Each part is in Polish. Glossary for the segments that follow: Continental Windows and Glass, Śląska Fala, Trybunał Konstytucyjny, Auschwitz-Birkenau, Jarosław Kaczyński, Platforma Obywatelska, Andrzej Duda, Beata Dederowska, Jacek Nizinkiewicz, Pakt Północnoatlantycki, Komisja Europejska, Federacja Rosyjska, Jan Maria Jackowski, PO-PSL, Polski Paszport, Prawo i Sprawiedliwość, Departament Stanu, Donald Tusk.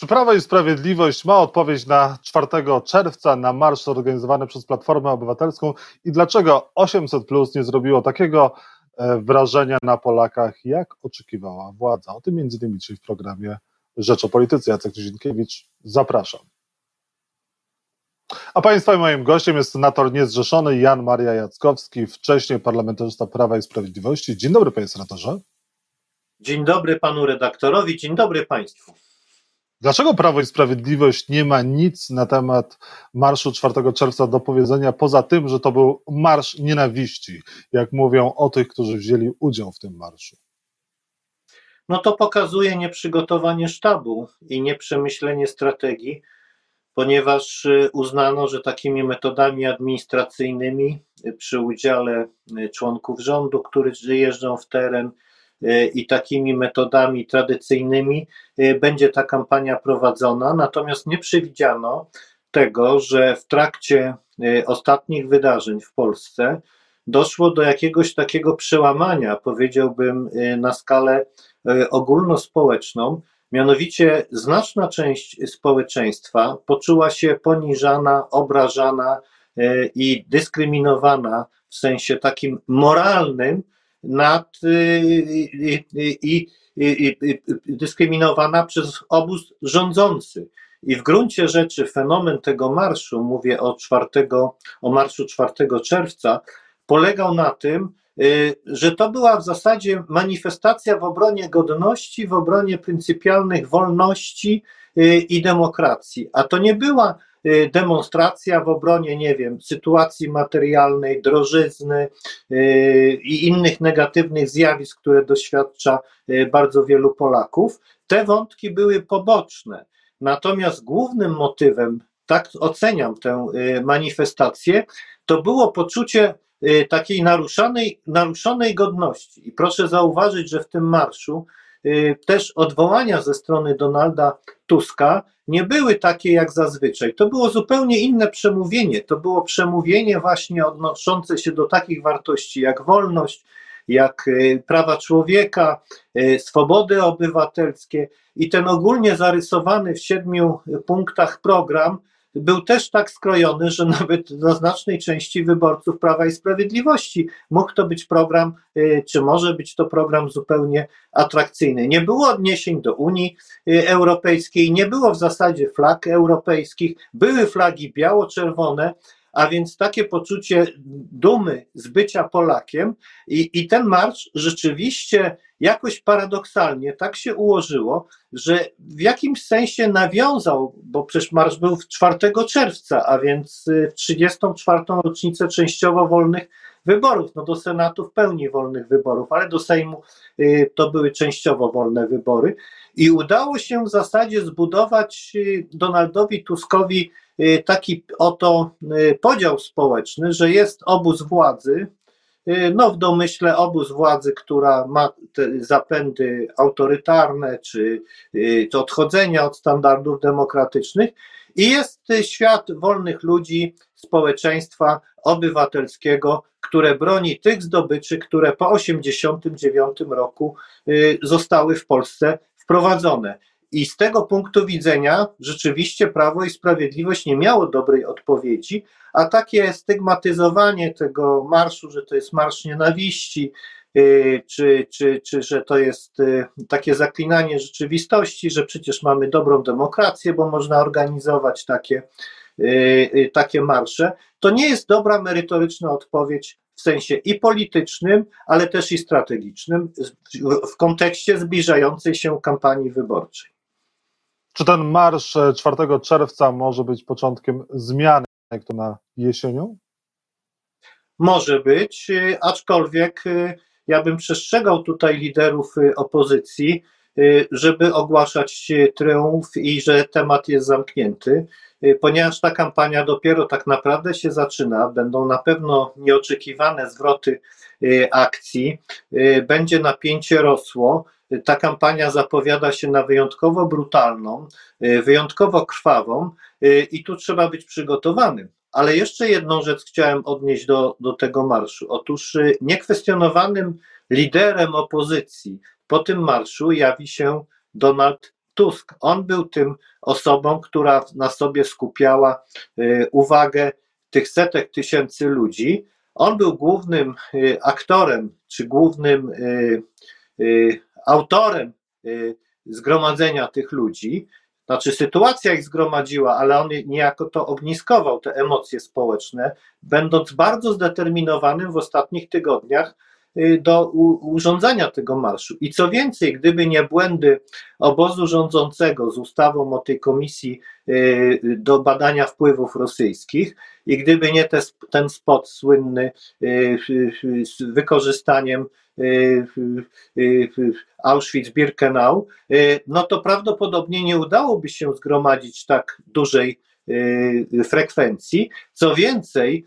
Czy Prawo i Sprawiedliwość ma odpowiedź na 4 czerwca na marsz zorganizowany przez Platformę Obywatelską i dlaczego 800+ nie zrobiło takiego wrażenia na Polakach, jak oczekiwała władza? O tym między innymi dzisiaj w programie Rzecz o Polityce. Jacek Nizinkiewicz, zapraszam. A Państwa i moim gościem jest senator niezrzeszony Jan Maria Jackowski, wcześniej parlamentarzysta Prawa i Sprawiedliwości. Dzień dobry, panie senatorze. Dzień dobry panu redaktorowi, dzień dobry państwu. Dlaczego Prawo i Sprawiedliwość nie ma nic na temat marszu 4 czerwca do powiedzenia, poza tym, że to był marsz nienawiści, jak mówią o tych, którzy wzięli udział w tym marszu? No to pokazuje nieprzygotowanie sztabu i nieprzemyślenie strategii, ponieważ uznano, że takimi metodami administracyjnymi przy udziale członków rządu, którzy jeżdżą w teren, i takimi metodami tradycyjnymi będzie ta kampania prowadzona, natomiast nie przewidziano tego, że w trakcie ostatnich wydarzeń w Polsce doszło do jakiegoś takiego przełamania, powiedziałbym, na skalę ogólnospołeczną, mianowicie znaczna część społeczeństwa poczuła się poniżana, obrażana i dyskryminowana w sensie takim moralnym, dyskryminowana przez obóz rządzący. I w gruncie rzeczy fenomen tego marszu, mówię o marszu 4 czerwca, polegał na tym, że to była w zasadzie manifestacja w obronie godności, w obronie pryncypialnych wolności i demokracji. A to nie była demonstracja w obronie, nie wiem, sytuacji materialnej, drożyzny i innych negatywnych zjawisk, które doświadcza bardzo wielu Polaków. Te wątki były poboczne. Natomiast głównym motywem, tak oceniam tę manifestację, to było poczucie takiej naruszonej godności. I proszę zauważyć, że w tym marszu też odwołania ze strony Donalda Tuska nie były takie jak zazwyczaj. To było zupełnie inne przemówienie. To było przemówienie właśnie odnoszące się do takich wartości jak wolność, jak prawa człowieka, swobody obywatelskie i ten ogólnie zarysowany w 7 punktach program był też tak skrojony, że nawet dla znacznej części wyborców Prawa i Sprawiedliwości mógł to być program, czy może być to program zupełnie atrakcyjny. Nie było odniesień do Unii Europejskiej, nie było w zasadzie flag europejskich, były flagi biało-czerwone, a więc takie poczucie dumy z bycia Polakiem i ten marsz rzeczywiście jakoś paradoksalnie tak się ułożyło, że w jakimś sensie nawiązał, bo przecież marsz był 4 czerwca, a więc w 34. rocznicę częściowo wolnych wyborów, no do Senatu w pełni wolnych wyborów, ale do Sejmu to były częściowo wolne wybory i udało się w zasadzie zbudować Donaldowi Tuskowi taki oto podział społeczny, że jest obóz władzy, no w domyśle obóz władzy, która ma te zapędy autorytarne czy odchodzenia od standardów demokratycznych i jest świat wolnych ludzi, społeczeństwa obywatelskiego, które broni tych zdobyczy, które po 1989 roku zostały w Polsce wprowadzone. I z tego punktu widzenia rzeczywiście Prawo i Sprawiedliwość nie miało dobrej odpowiedzi, a takie stygmatyzowanie tego marszu, że to jest marsz nienawiści, czy że to jest takie zaklinanie rzeczywistości, że przecież mamy dobrą demokrację, bo można organizować takie marsze, to nie jest dobra merytoryczna odpowiedź w sensie i politycznym, ale też i strategicznym w kontekście zbliżającej się kampanii wyborczej. Czy ten marsz 4 czerwca może być początkiem zmiany, jak to na jesienią? Może być, aczkolwiek ja bym przestrzegał tutaj liderów opozycji, żeby ogłaszać triumf i że temat jest zamknięty, ponieważ ta kampania dopiero tak naprawdę się zaczyna, będą na pewno nieoczekiwane zwroty akcji, będzie napięcie rosło, ta kampania zapowiada się na wyjątkowo brutalną, wyjątkowo krwawą i tu trzeba być przygotowanym. Ale jeszcze jedną rzecz chciałem odnieść do tego marszu. Otóż niekwestionowanym liderem opozycji po tym marszu jawi się Donald Tusk. On był tym osobą, która na sobie skupiała uwagę tych setek tysięcy ludzi. On był głównym aktorem, czy głównym autorem zgromadzenia tych ludzi. Znaczy sytuacja ich zgromadziła, ale on niejako to ogniskował, te emocje społeczne, będąc bardzo zdeterminowanym w ostatnich tygodniach do urządzenia tego marszu. I co więcej, gdyby nie błędy obozu rządzącego z ustawą o tej komisji do badania wpływów rosyjskich i gdyby nie ten spot słynny z wykorzystaniem Auschwitz-Birkenau, no to prawdopodobnie nie udałoby się zgromadzić tak dużej frekwencji. Co więcej,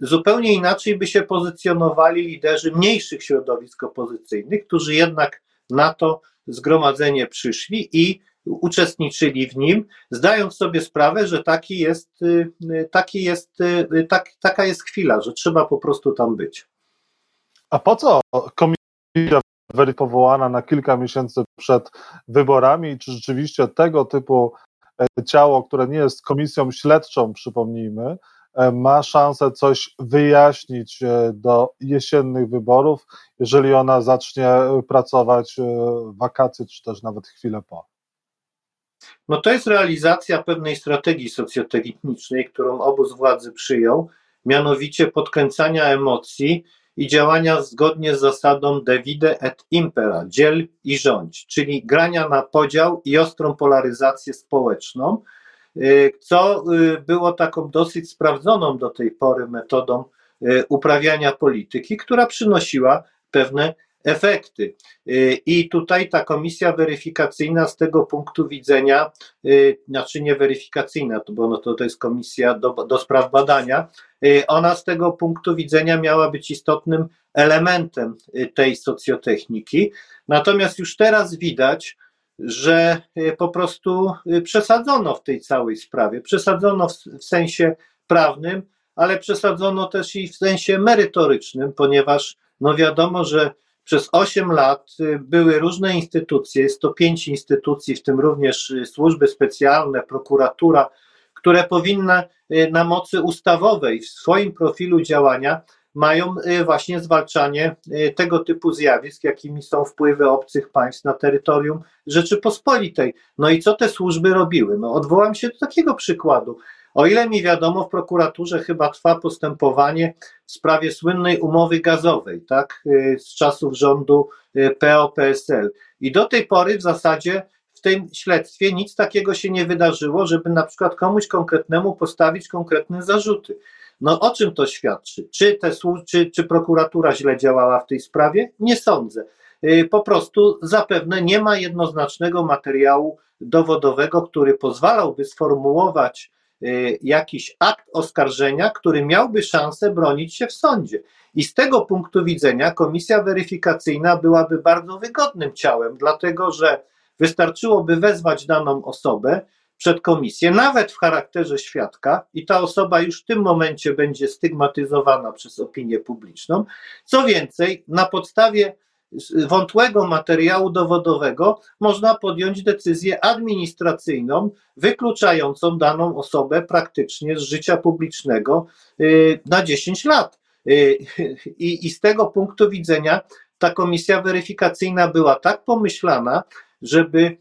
zupełnie inaczej by się pozycjonowali liderzy mniejszych środowisk opozycyjnych, którzy jednak na to zgromadzenie przyszli i uczestniczyli w nim, zdając sobie sprawę, że taka jest chwila, że trzeba po prostu tam być. A po co komisja powołana na kilka miesięcy przed wyborami, czy rzeczywiście tego typu ciało, które nie jest komisją śledczą, przypomnijmy, ma szansę coś wyjaśnić do jesiennych wyborów, jeżeli ona zacznie pracować wakacje, czy też nawet chwilę po? No to jest realizacja pewnej strategii socjotechnicznej, którą obóz władzy przyjął, mianowicie podkręcania emocji i działania zgodnie z zasadą divide et impera, dziel i rządź, czyli grania na podział i ostrą polaryzację społeczną, co było taką dosyć sprawdzoną do tej pory metodą uprawiania polityki, która przynosiła pewne efekty. I tutaj ta komisja weryfikacyjna z tego punktu widzenia, znaczy nie weryfikacyjna, bo no to jest komisja do spraw badania, ona z tego punktu widzenia miała być istotnym elementem tej socjotechniki. Natomiast już teraz widać, że po prostu przesadzono w tej całej sprawie. Przesadzono w sensie prawnym, ale przesadzono też i w sensie merytorycznym, ponieważ no wiadomo, że przez 8 lat były różne instytucje, 105 instytucji, w tym również służby specjalne, prokuratura, które powinny na mocy ustawowej w swoim profilu działania mają właśnie zwalczanie tego typu zjawisk, jakimi są wpływy obcych państw na terytorium Rzeczypospolitej. No i co te służby robiły? No odwołam się do takiego przykładu. O ile mi wiadomo, w prokuraturze chyba trwa postępowanie w sprawie słynnej umowy gazowej, tak, z czasów rządu PO-PSL. I do tej pory w zasadzie w tym śledztwie nic takiego się nie wydarzyło, żeby na przykład komuś konkretnemu postawić konkretne zarzuty. No o czym to świadczy? Czy prokuratura źle działała w tej sprawie? Nie sądzę. Po prostu zapewne nie ma jednoznacznego materiału dowodowego, który pozwalałby sformułować jakiś akt oskarżenia, który miałby szansę bronić się w sądzie. I z tego punktu widzenia komisja weryfikacyjna byłaby bardzo wygodnym ciałem, dlatego że wystarczyłoby wezwać daną osobę przed komisję, nawet w charakterze świadka, i ta osoba już w tym momencie będzie stygmatyzowana przez opinię publiczną. Co więcej, na podstawie wątłego materiału dowodowego można podjąć decyzję administracyjną, wykluczającą daną osobę praktycznie z życia publicznego na 10 lat. I z tego punktu widzenia ta komisja weryfikacyjna była tak pomyślana, żeby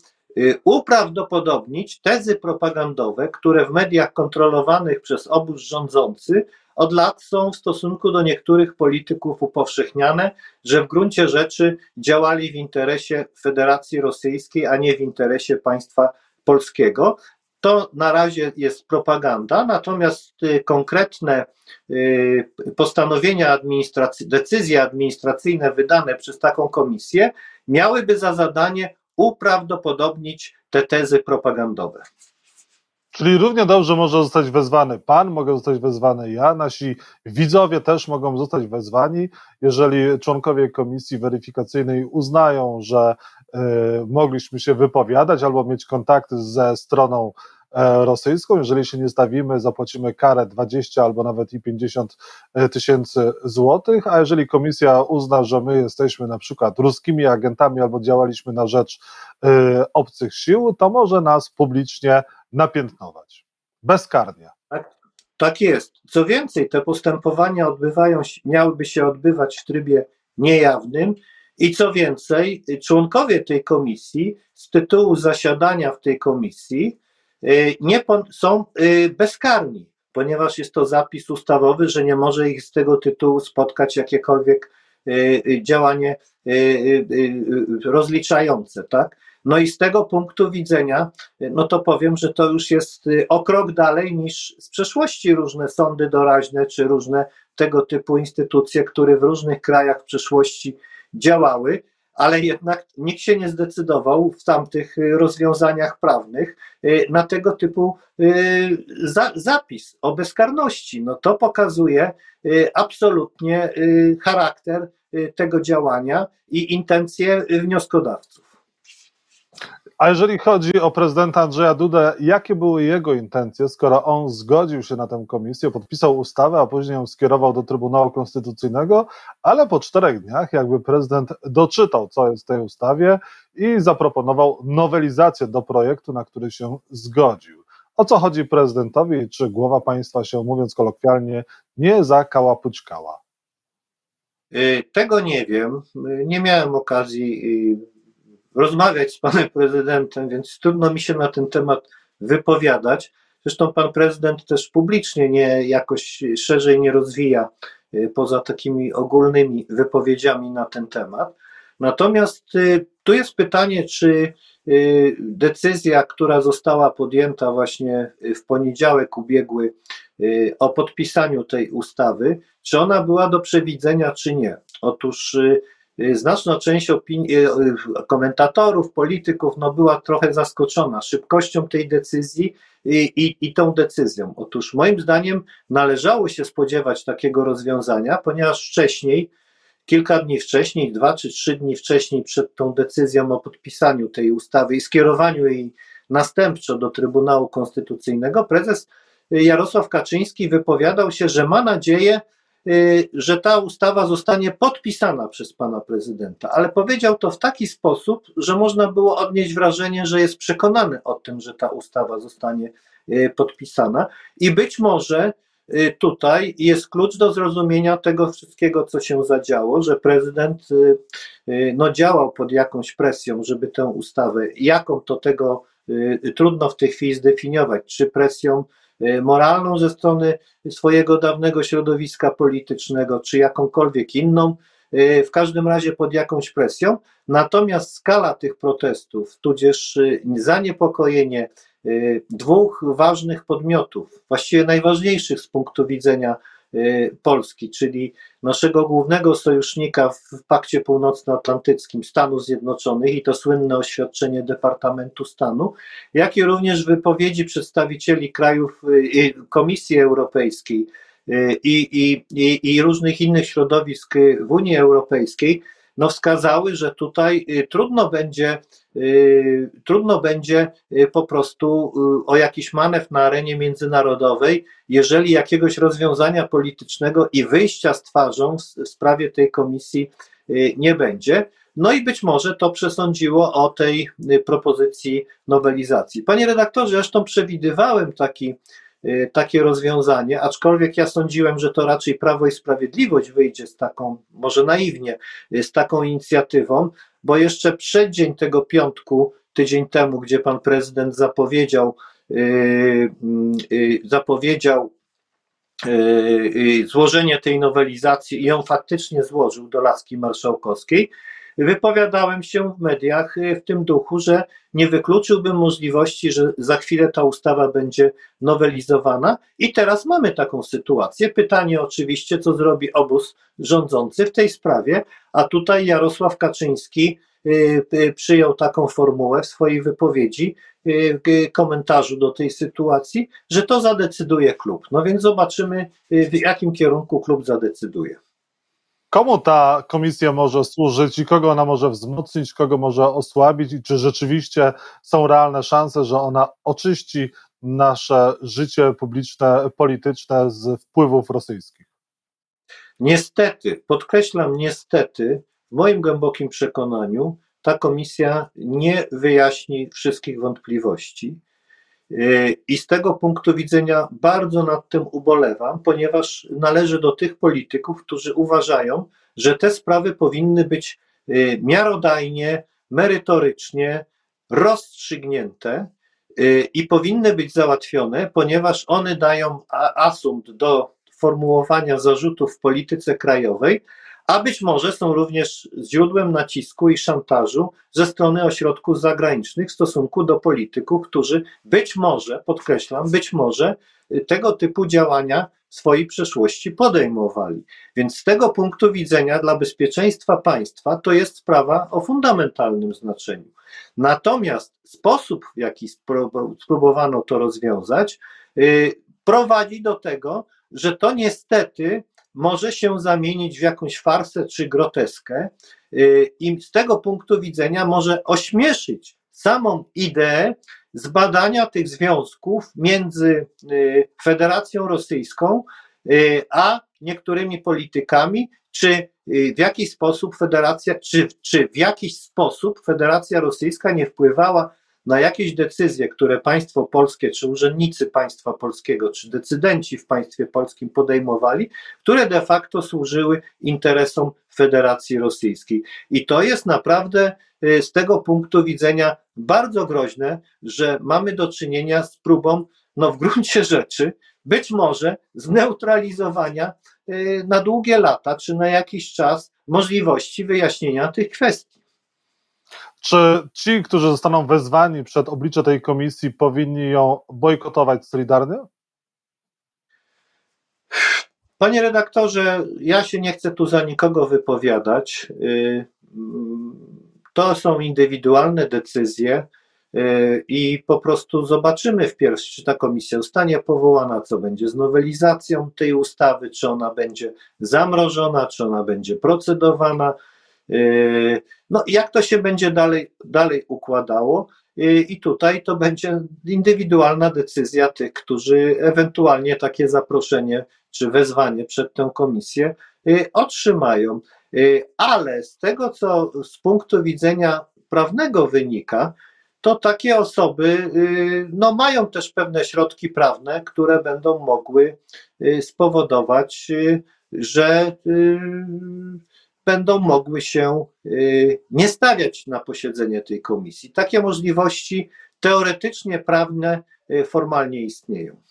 uprawdopodobnić tezy propagandowe, które w mediach kontrolowanych przez obóz rządzący od lat są w stosunku do niektórych polityków upowszechniane, że w gruncie rzeczy działali w interesie Federacji Rosyjskiej, a nie w interesie państwa polskiego. To na razie jest propaganda, natomiast konkretne postanowienia decyzje administracyjne wydane przez taką komisję miałyby za zadanie uprawdopodobnić te tezy propagandowe. Czyli równie dobrze może zostać wezwany pan, mogę zostać wezwany ja, nasi widzowie też mogą zostać wezwani, jeżeli członkowie komisji weryfikacyjnej uznają, że mogliśmy się wypowiadać albo mieć kontakty ze stroną rosyjską. Jeżeli się nie stawimy, zapłacimy karę 20 albo nawet i 50 000 złotych, a jeżeli komisja uzna, że my jesteśmy na przykład ruskimi agentami albo działaliśmy na rzecz obcych sił, to może nas publicznie napiętnować. Bezkarnie. Tak jest. Co więcej, te postępowania miałyby się odbywać w trybie niejawnym i co więcej, członkowie tej komisji z tytułu zasiadania w tej komisji są bezkarni, ponieważ jest to zapis ustawowy, że nie może ich z tego tytułu spotkać jakiekolwiek działanie rozliczające, tak? No i z tego punktu widzenia, no to powiem, że to już jest o krok dalej niż z przeszłości różne sądy doraźne czy różne tego typu instytucje, które w różnych krajach w przeszłości działały, ale jednak nikt się nie zdecydował w tamtych rozwiązaniach prawnych na tego typu zapis o bezkarności. No to pokazuje absolutnie charakter tego działania i intencje wnioskodawców. A jeżeli chodzi o prezydenta Andrzeja Dudę, jakie były jego intencje, skoro on zgodził się na tę komisję, podpisał ustawę, a później ją skierował do Trybunału Konstytucyjnego, ale po 4 dniach jakby prezydent doczytał, co jest w tej ustawie i zaproponował nowelizację do projektu, na który się zgodził. O co chodzi prezydentowi, czy głowa państwa się, mówiąc kolokwialnie, nie zakałapućkała? Tego nie wiem, nie miałem okazji rozmawiać z panem prezydentem, więc trudno mi się na ten temat wypowiadać. Zresztą pan prezydent też publicznie nie jakoś szerzej nie rozwija poza takimi ogólnymi wypowiedziami na ten temat. Natomiast tu jest pytanie, czy decyzja, która została podjęta właśnie w poniedziałek ubiegły o podpisaniu tej ustawy, czy ona była do przewidzenia, czy nie. Otóż znaczna część komentatorów, polityków była trochę zaskoczona szybkością tej decyzji i tą decyzją. Otóż moim zdaniem należało się spodziewać takiego rozwiązania, ponieważ wcześniej, kilka dni wcześniej, 2 czy 3 dni wcześniej przed tą decyzją o podpisaniu tej ustawy i skierowaniu jej następczo do Trybunału Konstytucyjnego, prezes Jarosław Kaczyński wypowiadał się, że ma nadzieję, że ta ustawa zostanie podpisana przez pana prezydenta, ale powiedział to w taki sposób, że można było odnieść wrażenie, że jest przekonany o tym, że ta ustawa zostanie podpisana i być może tutaj jest klucz do zrozumienia tego wszystkiego, co się zadziało, że prezydent działał pod jakąś presją, żeby tę ustawę, jaką to tego trudno w tej chwili zdefiniować, czy presją moralną ze strony swojego dawnego środowiska politycznego, czy jakąkolwiek inną, w każdym razie pod jakąś presją. Natomiast skala tych protestów, tudzież zaniepokojenie dwóch ważnych podmiotów, właściwie najważniejszych z punktu widzenia Polski, czyli naszego głównego sojusznika w Pakcie Północnoatlantyckim, Stanów Zjednoczonych i to słynne oświadczenie Departamentu Stanu, jak i również wypowiedzi przedstawicieli krajów Komisji Europejskiej i różnych innych środowisk w Unii Europejskiej, wskazały, że tutaj trudno będzie po prostu o jakiś manewr na arenie międzynarodowej, jeżeli jakiegoś rozwiązania politycznego i wyjścia z twarzą w sprawie tej komisji nie będzie. No i być może to przesądziło o tej propozycji nowelizacji. Panie redaktorze, zresztą przewidywałem takie rozwiązanie, aczkolwiek ja sądziłem, że to raczej Prawo i Sprawiedliwość wyjdzie z taką, może naiwnie, z taką inicjatywą, bo jeszcze przeddzień tego piątku, tydzień temu, gdzie pan prezydent zapowiedział złożenie tej nowelizacji i ją faktycznie złożył do laski marszałkowskiej, wypowiadałem się w mediach w tym duchu, że nie wykluczyłbym możliwości, że za chwilę ta ustawa będzie nowelizowana i teraz mamy taką sytuację. Pytanie oczywiście, co zrobi obóz rządzący w tej sprawie, a tutaj Jarosław Kaczyński przyjął taką formułę w swojej wypowiedzi, w komentarzu do tej sytuacji, że to zadecyduje klub. No więc zobaczymy, w jakim kierunku klub zadecyduje. Komu ta komisja może służyć i kogo ona może wzmocnić, kogo może osłabić i czy rzeczywiście są realne szanse, że ona oczyści nasze życie publiczne, polityczne z wpływów rosyjskich? Niestety, podkreślam niestety, w moim głębokim przekonaniu ta komisja nie wyjaśni wszystkich wątpliwości i z tego punktu widzenia bardzo nad tym ubolewam, ponieważ należy do tych polityków, którzy uważają, że te sprawy powinny być miarodajnie, merytorycznie rozstrzygnięte i powinny być załatwione, ponieważ one dają asumpt do formułowania zarzutów w polityce krajowej, a być może są również źródłem nacisku i szantażu ze strony ośrodków zagranicznych w stosunku do polityków, którzy być może, podkreślam, być może tego typu działania w swojej przeszłości podejmowali. Więc z tego punktu widzenia dla bezpieczeństwa państwa to jest sprawa o fundamentalnym znaczeniu. Natomiast sposób, w jaki spróbowano to rozwiązać, prowadzi do tego, że to niestety może się zamienić w jakąś farsę czy groteskę i z tego punktu widzenia może ośmieszyć samą ideę zbadania tych związków między Federacją Rosyjską a niektórymi politykami, czy w jakiś sposób Federacja, czy w jakiś sposób Federacja Rosyjska nie wpływała na jakieś decyzje, które państwo polskie, czy urzędnicy państwa polskiego, czy decydenci w państwie polskim podejmowali, które de facto służyły interesom Federacji Rosyjskiej. I to jest naprawdę z tego punktu widzenia bardzo groźne, że mamy do czynienia z próbą, no w gruncie rzeczy, być może zneutralizowania na długie lata, czy na jakiś czas możliwości wyjaśnienia tych kwestii. Czy ci, którzy zostaną wezwani przed oblicze tej komisji, powinni ją bojkotować solidarnie? Panie redaktorze, ja się nie chcę tu za nikogo wypowiadać. To są indywidualne decyzje i po prostu zobaczymy wpierw, czy ta komisja zostanie powołana, co będzie z nowelizacją tej ustawy, czy ona będzie zamrożona, czy ona będzie procedowana. No jak to się będzie dalej układało i tutaj to będzie indywidualna decyzja tych, którzy ewentualnie takie zaproszenie czy wezwanie przed tę komisję otrzymają, ale z tego, co z punktu widzenia prawnego wynika, to takie osoby no, mają też pewne środki prawne, które będą mogły spowodować, że będą mogły się nie stawiać na posiedzenie tej komisji. Takie możliwości teoretycznie, prawne, formalnie istnieją.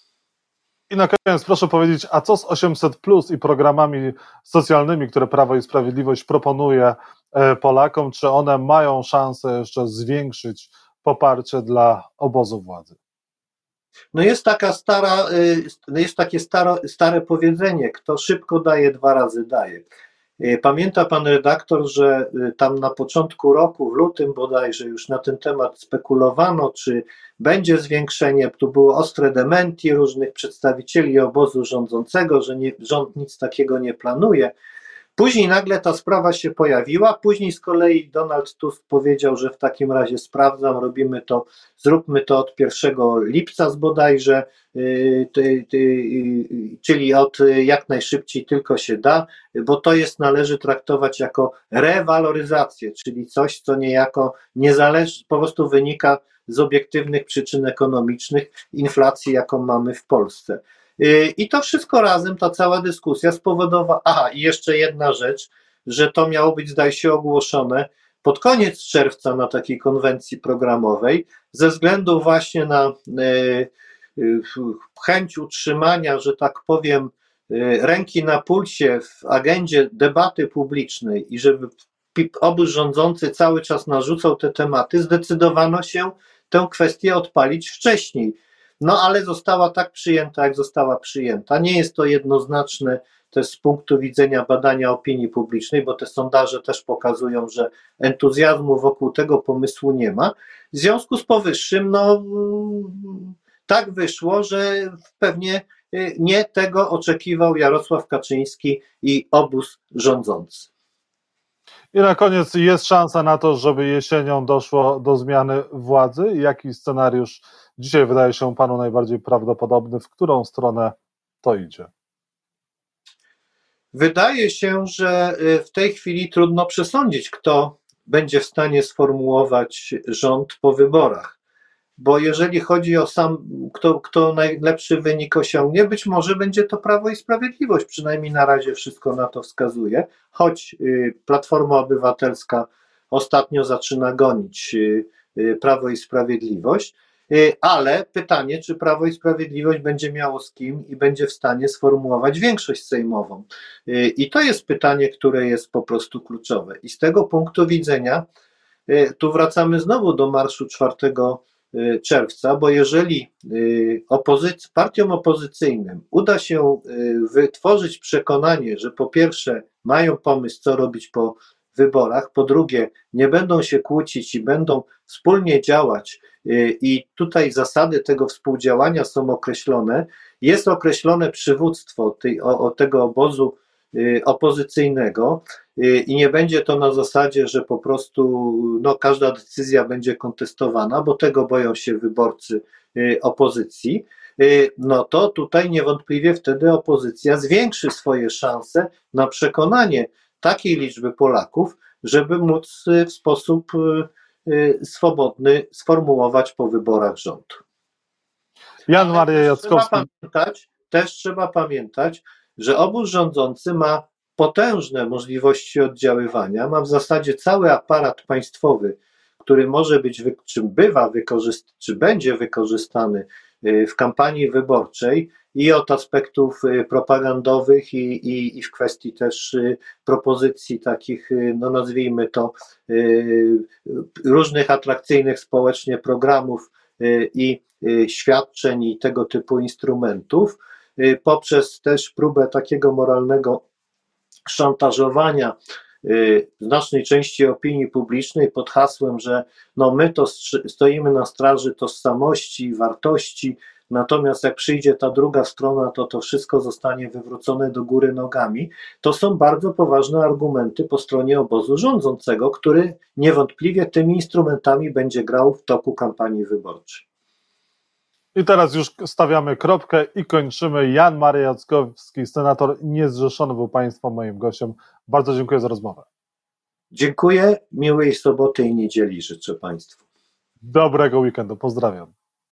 I na koniec proszę powiedzieć, a co z 800+ i programami socjalnymi, które Prawo i Sprawiedliwość proponuje Polakom? Czy one mają szansę jeszcze zwiększyć poparcie dla obozu władzy? No jest takie stare powiedzenie, kto szybko daje, dwa razy daje. Pamięta pan redaktor, że tam na początku roku, w lutym bodajże, już na ten temat spekulowano, czy będzie zwiększenie, tu były ostre dementi różnych przedstawicieli obozu rządzącego, że rząd nic takiego nie planuje. Później nagle ta sprawa się pojawiła, później z kolei Donald Tusk powiedział, że w takim razie sprawdzam, robimy to, zróbmy to od 1 lipca bodajże, czyli od jak najszybciej tylko się da, bo to jest, należy traktować jako rewaloryzację, czyli coś, co niejako niezależnie, po prostu wynika z obiektywnych przyczyn ekonomicznych inflacji, jaką mamy w Polsce. I to wszystko razem, ta cała dyskusja spowodowała, i jeszcze jedna rzecz, że to miało być, zdaje się, ogłoszone pod koniec czerwca na takiej konwencji programowej, ze względu właśnie na chęć utrzymania, że tak powiem, ręki na pulsie w agendzie debaty publicznej i żeby obóz rządzący cały czas narzucał te tematy, zdecydowano się tę kwestię odpalić wcześniej. No ale została tak przyjęta, jak została przyjęta. Nie jest to jednoznaczne też z punktu widzenia badania opinii publicznej, bo te sondaże też pokazują, że entuzjazmu wokół tego pomysłu nie ma. W związku z powyższym, no tak wyszło, że pewnie nie tego oczekiwał Jarosław Kaczyński i obóz rządzący. I na koniec, jest szansa na to, żeby jesienią doszło do zmiany władzy? Jaki scenariusz dzisiaj wydaje się panu najbardziej prawdopodobny? W którą stronę to idzie? Wydaje się, że w tej chwili trudno przesądzić, kto będzie w stanie sformułować rząd po wyborach. Bo jeżeli chodzi o kto najlepszy wynik osiągnie, być może będzie to Prawo i Sprawiedliwość, przynajmniej na razie wszystko na to wskazuje, choć Platforma Obywatelska ostatnio zaczyna gonić Prawo i Sprawiedliwość, ale pytanie, czy Prawo i Sprawiedliwość będzie miało z kim i będzie w stanie sformułować większość sejmową. I to jest pytanie, które jest po prostu kluczowe. I z tego punktu widzenia, tu wracamy znowu do marszu 4 czerwca, bo jeżeli partiom opozycyjnym uda się wytworzyć przekonanie, że po pierwsze mają pomysł, co robić po wyborach, po drugie nie będą się kłócić i będą wspólnie działać i tutaj zasady tego współdziałania są określone, jest określone przywództwo tego obozu opozycyjnego i nie będzie to na zasadzie, że po prostu każda decyzja będzie kontestowana, bo tego boją się wyborcy opozycji, no to tutaj niewątpliwie wtedy opozycja zwiększy swoje szanse na przekonanie takiej liczby Polaków, żeby móc w sposób swobodny sformułować po wyborach rząd. Jan Maria Jackowski. Też trzeba pamiętać, że obóz rządzący ma potężne możliwości oddziaływania, ma w zasadzie cały aparat państwowy, który może być, czy bywa wykorzystany, czy będzie wykorzystany w kampanii wyborczej i od aspektów propagandowych i w kwestii też propozycji takich, nazwijmy to, różnych atrakcyjnych społecznie programów i świadczeń i tego typu instrumentów, poprzez też próbę takiego moralnego szantażowania znacznej części opinii publicznej pod hasłem, że my to stoimy na straży tożsamości i wartości, natomiast jak przyjdzie ta druga strona, to wszystko zostanie wywrócone do góry nogami. To są bardzo poważne argumenty po stronie obozu rządzącego, który niewątpliwie tymi instrumentami będzie grał w toku kampanii wyborczej. I teraz już stawiamy kropkę i kończymy. Jan Maria Jackowski, senator niezrzeszony, był Państwa moim gościem. Bardzo dziękuję za rozmowę. Dziękuję, miłej soboty i niedzieli życzę Państwu. Dobrego weekendu, pozdrawiam.